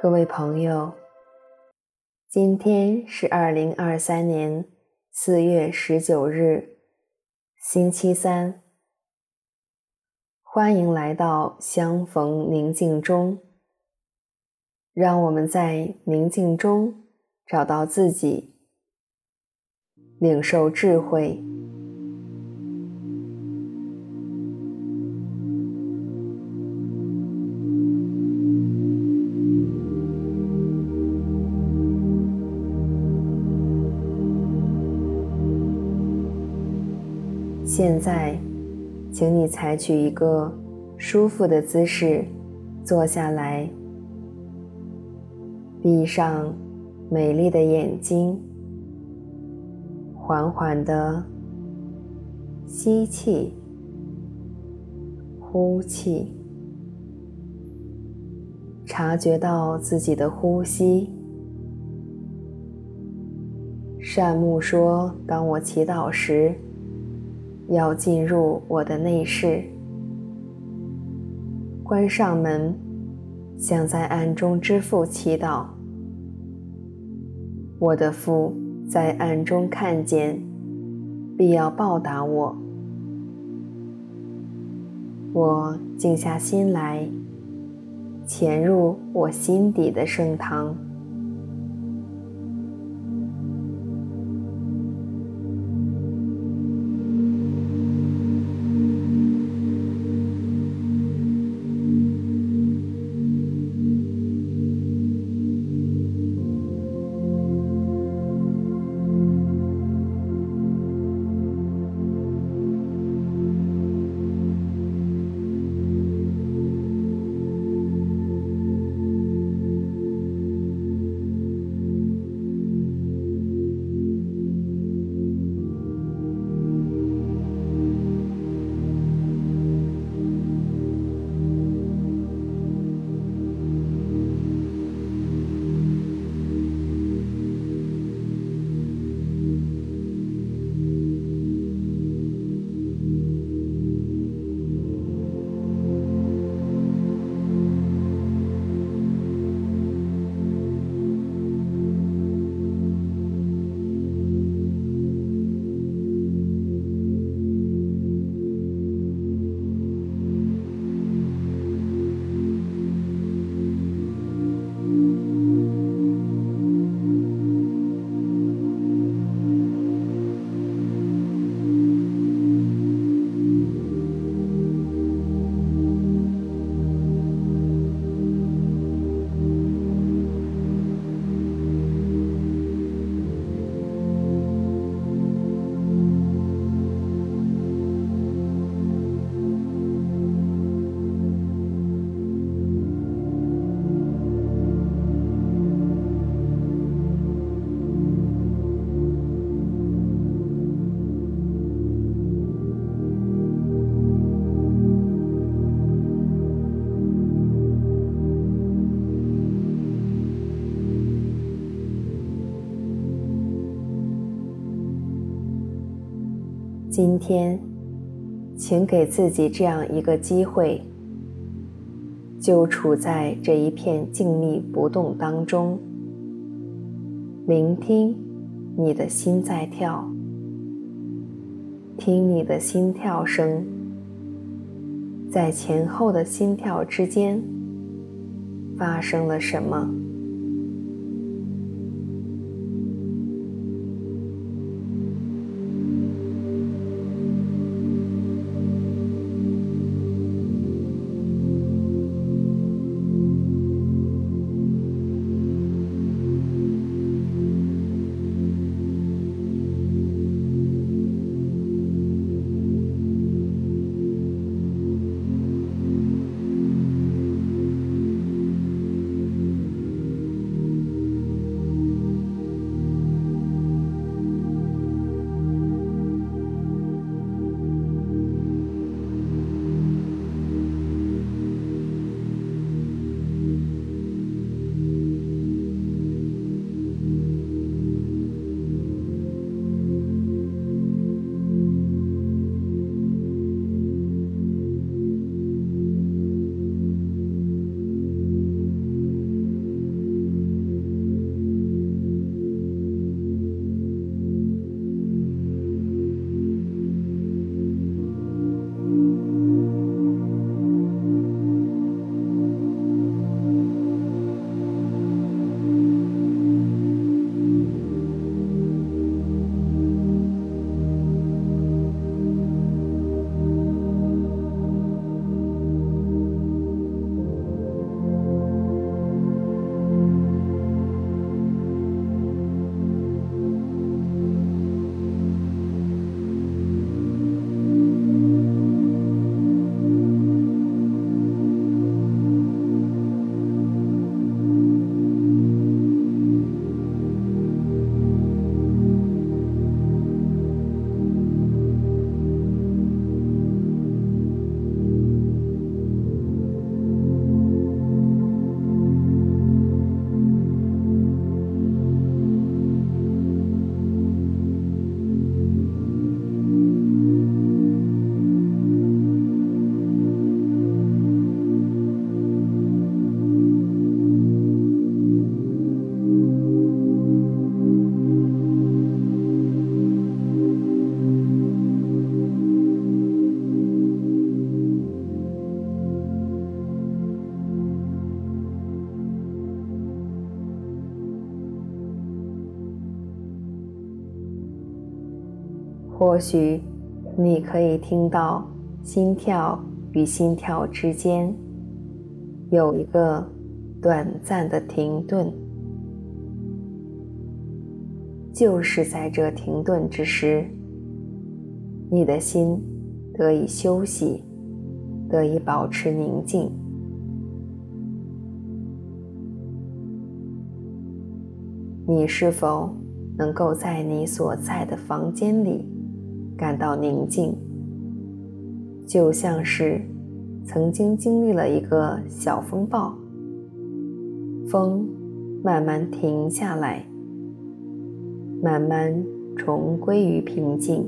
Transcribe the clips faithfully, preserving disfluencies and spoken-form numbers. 各位朋友，今天是二零二三年四月十九日，星期三。欢迎来到相逢宁静中，让我们在宁静中找到自己，领受智慧。现在，请你采取一个舒服的姿势坐下来，闭上美丽的眼睛，缓缓地吸气、呼气，察觉到自己的呼吸。善牧说，当我祈祷时，要进入我的内室，关上门，向在暗中之父祈祷。我的父在暗中看见，必要报答我。我静下心来，潜入我心底的圣堂。今天，请给自己这样一个机会，就处在这一片静谧不动当中，聆听你的心在跳，听你的心跳声，在前后的心跳之间，发生了什么？或许你可以听到心跳与心跳之间有一个短暂的停顿，就是在这停顿之时，你的心得以休息，得以保持宁静。你是否能够在你所在的房间里感到宁静？就像是曾经经历了一个小风暴，风慢慢停下来，慢慢重归于平静。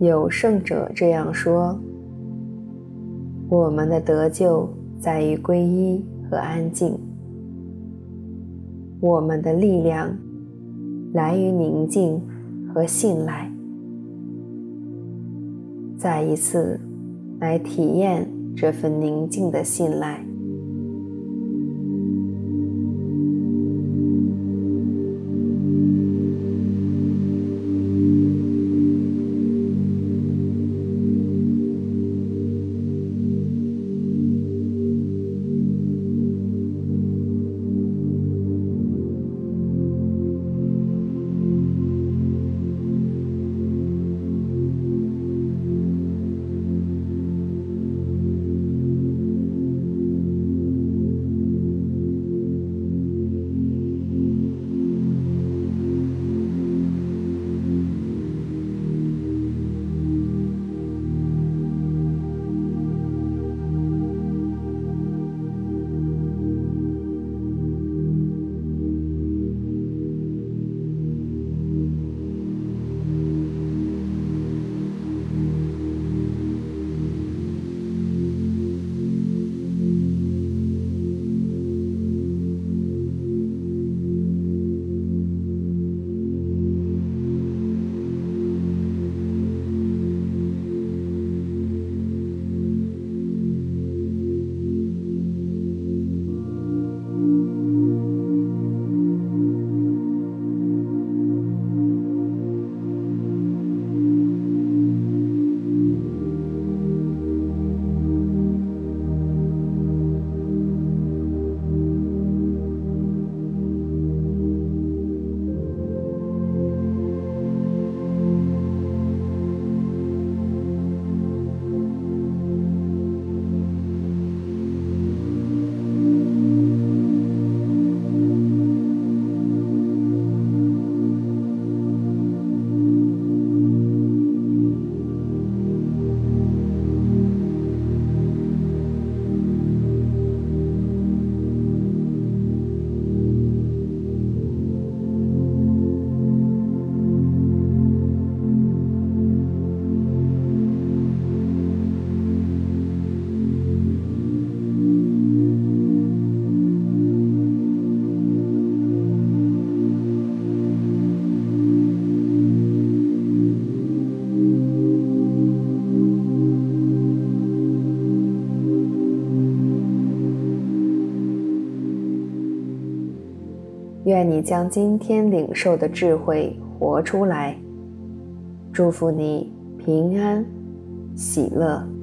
有圣者这样说：我们的得救在于皈依和安静，我们的力量来于宁静和信赖。再一次来体验这份宁静的信赖。愿你将今天领受的智慧活出来。祝福你平安、喜乐。